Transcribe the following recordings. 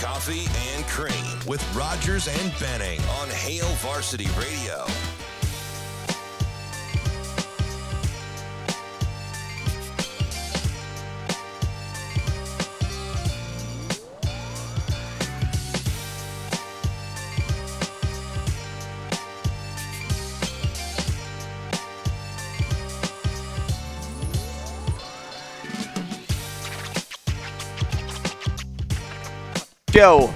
Coffee and Cream with Rogers and Benning on Hail Varsity Radio. Yo,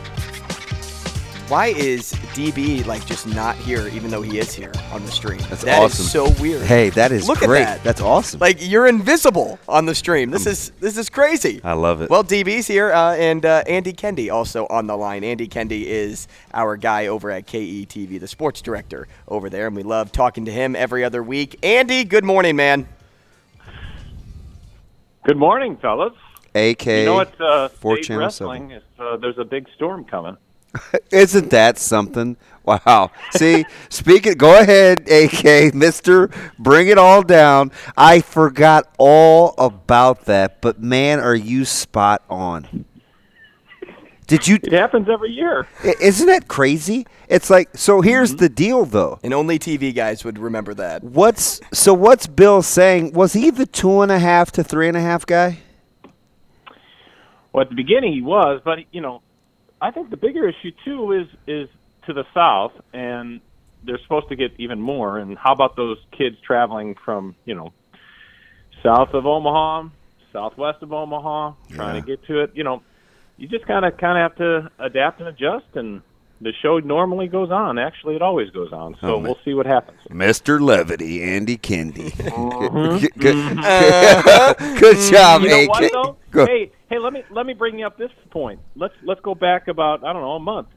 why is DB like just not here, even though he is here on the stream? That's awesome. Is so weird. Hey, that is Look great. At that. That's awesome. Like you're invisible on the stream. This is crazy. I love it. Well, DB's here, and Andy Kendi also on the line. Andy Kendi is our guy over at KETV, the sports director over there, and we love talking to him every other week. Andy, good morning, man. Good morning, fellas. AK, you know what, state wrestling is, there's a big storm coming. Isn't that something? Wow. See, go ahead, AK, mister, bring it all down. I forgot all about that, but man, are you spot on. It happens every year. Isn't that crazy? It's like, so here's the deal, though. And only TV guys would remember that. What's Bill saying? Was he the 2.5 to 3.5 guy? Well, at the beginning he was, but, you know, I think the bigger issue, too, is to the south, and they're supposed to get even more. And how about those kids traveling from, you know, south of Omaha, southwest of Omaha, trying to get to it? You know, you just kind of have to adapt and adjust, and the show normally goes on. Actually, it always goes on, so we'll see what happens. Mr. Levity, Andy Kendi. Good job, you know AK. What, though? Go. Hey, let me bring you up this point. Let's go back about, I don't know, a month,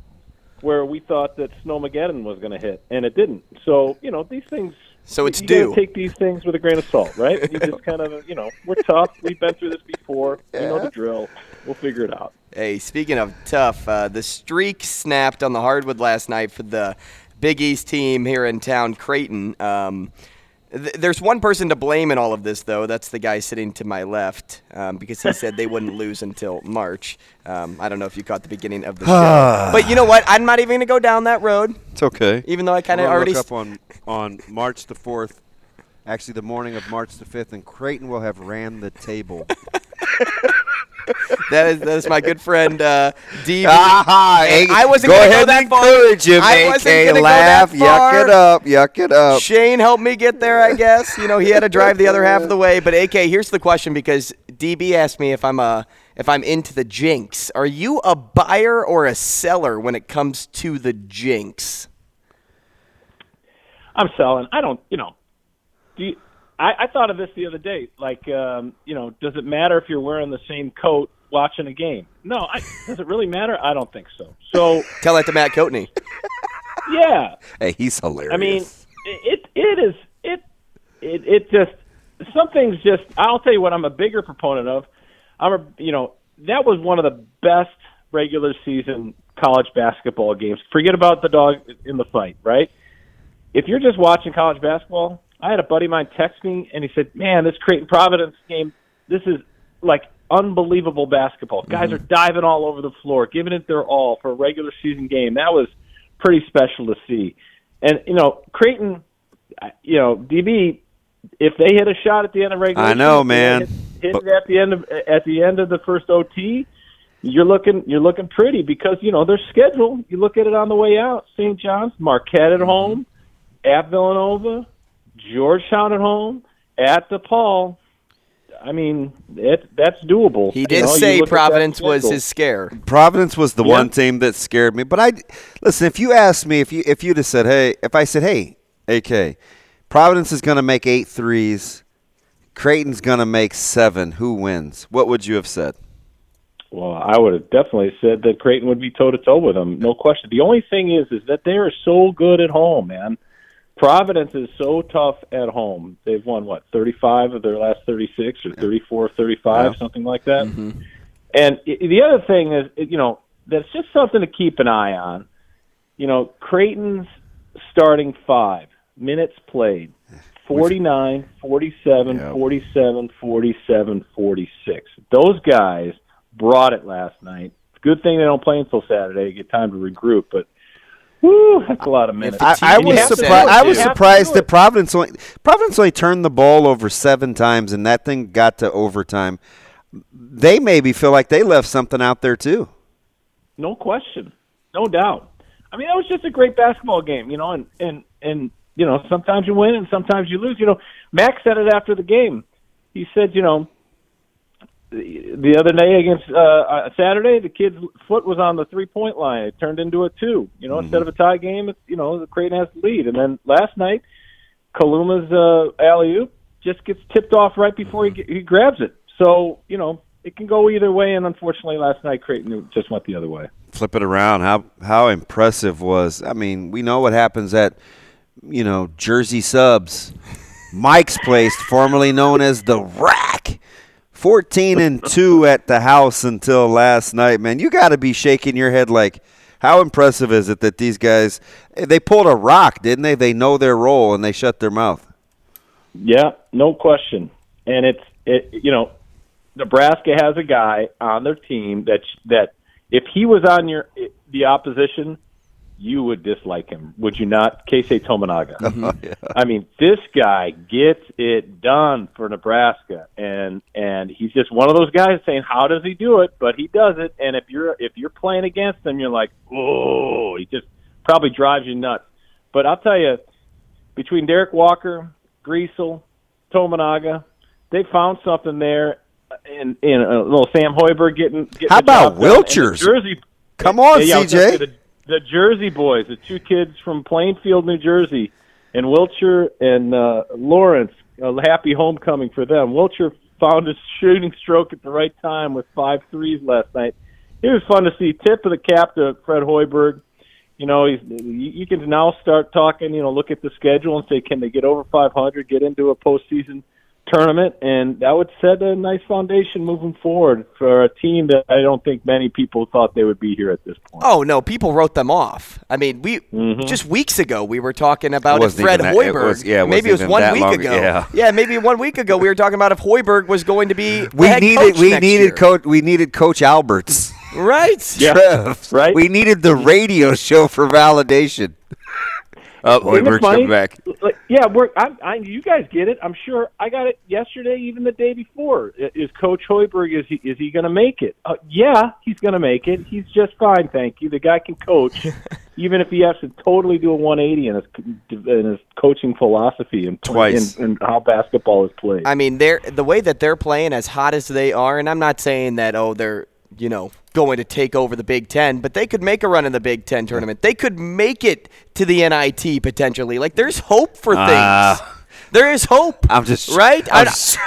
where we thought that Snowmageddon was going to hit, and it didn't. So, you know, these things. So it's due. You got to take these things with a grain of salt, right? You just kind of, you know, we're tough. We've been through this before. Yeah. We know the drill. We'll figure it out. Hey, speaking of tough, the streak snapped on the hardwood last night for the Big East team here in town, Creighton. There's one person to blame in all of this, though. That's the guy sitting to my left, because he said they wouldn't lose until March. I don't know if you caught the beginning of the show. But you know what? I'm not even going to go down that road. It's okay. Even though I kind of already look up on March the 4th, actually the morning of March the 5th, and Creighton will have ran the table. That is my good friend D. I wasn't going to go that far. Encourage him, AK. Laugh, yuck it up. Shane helped me get there, I guess. You know, he had to drive the other half of the way. But AK, here's the question, because DB asked me if I'm into the jinx. Are you a buyer or a seller when it comes to the jinx? I'm selling. I don't. You know. I thought of this the other day. Like, you know, does it matter if you're wearing the same coat watching a game? No. Does it really matter? I don't think so. So tell that to Matt Coatney. Yeah. Hey, he's hilarious. I mean, it just something's just. I'll tell you what I'm a bigger proponent of. You know, that was one of the best regular season college basketball games. Forget about the dog in the fight, right? If you're just watching college basketball. I had a buddy of mine text me, and he said, man, this Creighton Providence game, this is like unbelievable basketball. Mm-hmm. Guys are diving all over the floor, giving it their all for a regular season game. That was pretty special to see. And, you know, Creighton, you know, DB, if they hit a shot at the end of regular season. I know, man. Hit it at the end of the first OT, you're looking pretty because, you know, their schedule, you look at it on the way out, St. John's, Marquette at home, at Villanova. Georgetown at home, at DePaul. I mean, that's doable. He did say Providence was his scare. Providence was the one team that scared me. But listen, if you asked me, if you'd have said, hey, if I said, hey, AK, Providence is going to make 8 threes, Creighton's going to make 7, who wins? What would you have said? Well, I would have definitely said that Creighton would be toe-to-toe with them, no question. The only thing is that they are so good at home, man. Providence is so tough at home. They've won, what, 35 of their last 36 or 34, 35, something like that. Mm-hmm. And the other thing is, you know, that's just something to keep an eye on. You know, Creighton's starting five, minutes played, 49, 47, 47, 47, 46. Those guys brought it last night. Good thing they don't play until Saturday to get time to regroup, but woo, that's a lot of minutes. I was surprised that Providence only turned the ball over seven times, and that thing got to overtime. They maybe feel like they left something out there too. No question, no doubt. I mean, that was just a great basketball game, you know. And you know, sometimes you win and sometimes you lose. You know, Max said it after the game. He said, you know, the other day against Saturday, the kid's foot was on the 3-point line. It turned into a 2. You know, instead of a tie game, it's, you know, the Creighton has the lead. And then last night, Kaluma's alley-oop just gets tipped off right before he grabs it. So, you know, it can go either way. And unfortunately, last night Creighton just went the other way. Flip it around. How impressive was? I mean, we know what happens at, you know, Jersey Subs, Mike's Place, formerly known as the Rack. 14-2 at the house until last night, man. You got to be shaking your head like, how impressive is it that these guys, they pulled a rock, didn't they? They know their role and they shut their mouth. Yeah, no question. And you know, Nebraska has a guy on their team that if he was on the opposition, you would dislike him, would you not? Casey Tomanaga. Oh, yeah. I mean, this guy gets it done for Nebraska, and he's just one of those guys saying, "How does he do it?" But he does it. And if you're playing against him, you're like, "Oh," he just probably drives you nuts. But I'll tell you, between Derek Walker, Greasel, Tomanaga, they found something there, and a little Sam Hoiberg getting. How about Wilchers? Come on, CJ. The Jersey boys, the two kids from Plainfield, New Jersey, and Wilcher and Lawrence, a happy homecoming for them. Wilcher found his shooting stroke at the right time with 5 threes last night. It was fun to see. Tip of the cap to Fred Hoiberg. You know, you can now start talking, you know, look at the schedule and say, can they get over 500, get into a postseason tournament? And that would set a nice foundation moving forward for a team that I don't think many people thought they would be here at this point. Oh, no, people wrote them off. I mean, we just weeks ago we were talking about if Fred Hoiberg. Maybe 1 week ago we were talking about if Hoiberg was going to be we needed Coach Alberts. Right. Yeah. Right. We needed the radio show for validation. Hoiberg's coming back. Yeah, you guys get it. I'm sure I got it yesterday, even the day before. Is Coach Hoiberg, is he going to make it? Yeah, he's going to make it. He's just fine, thank you. The guy can coach, even if he has to totally do a 180 in his coaching philosophy and how basketball is played. I mean, the way that they're playing, as hot as they are, and I'm not saying that, they're you know, going to take over the Big Ten, but they could make a run in the Big Ten tournament. They could make it to the NIT potentially. Like, there's hope for things. There is hope. I'm just right.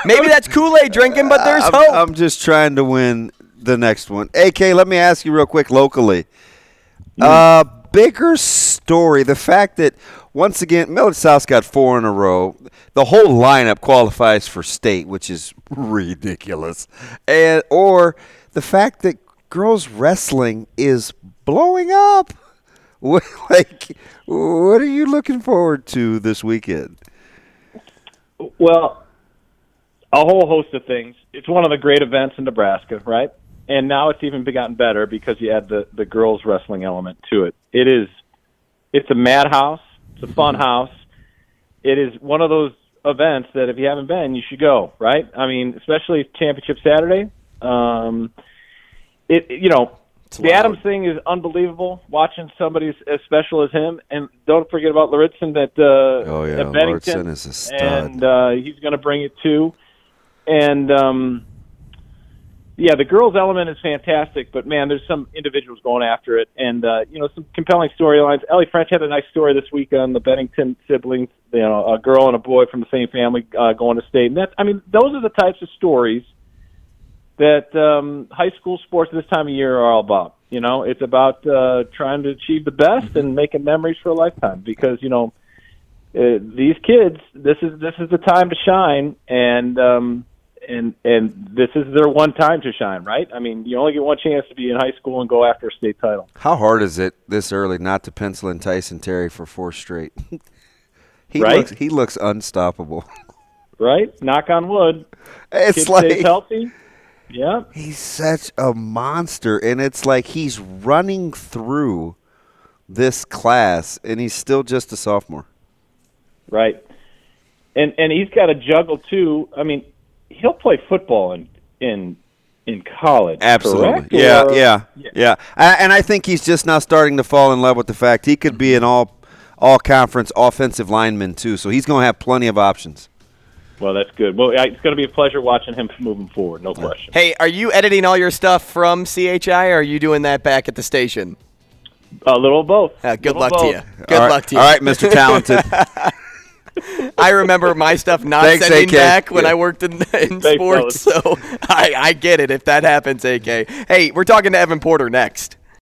Maybe that's Kool-Aid drinking, but there's hope. I'm just trying to win the next one. AK, let me ask you real quick locally. Bigger story: the fact that once again Millard South got 4 in a row. The whole lineup qualifies for state, which is ridiculous, or the fact that girls wrestling is blowing up. Like, what are you looking forward to this weekend? Well, a whole host of things. It's one of the great events in Nebraska, right? And now it's even gotten better because you add the girls wrestling element to it. It's a madhouse. It's a fun house. It is one of those events that if you haven't been, you should go, right? I mean, especially Championship Saturday. The Adams thing is unbelievable. Watching somebody as special as him, and don't forget about Luritzen at Bennington. Luritzen is a stud, and he's going to bring it too. And the girls' element is fantastic, but man, there's some individuals going after it, and some compelling storylines. Ellie French had a nice story this week on the Bennington siblings, you know, a girl and a boy from the same family going to state, and that's, I mean, those are the types of stories that high school sports this time of year are all about. You know, it's about trying to achieve the best and making memories for a lifetime because, you know, these kids, this is the time to shine, and this is their one time to shine, right? I mean, you only get one chance to be in high school and go after a state title. How hard is it this early not to pencil in Tyson Terry for four straight? He looks unstoppable. Right? Knock on wood. It's kid like stays healthy. Yeah. He's such a monster, and it's like he's running through this class, and he's still just a sophomore. Right. And he's got to juggle, too. I mean, he'll play football in college. Absolutely. Yeah, yeah, yeah, yeah. And I think he's just now starting to fall in love with the fact he could be an all-conference offensive lineman, too, so he's going to have plenty of options. Well, that's good. Well, it's going to be a pleasure watching him moving forward, no question. Hey, are you editing all your stuff from CHI, or are you doing that back at the station? A little of both. Good luck to you. All right, Mr. Talented. I remember my stuff not sending AK. Back when I worked in sports, fellas. So I get it if that happens, AK. Hey, we're talking to Evan Porter next.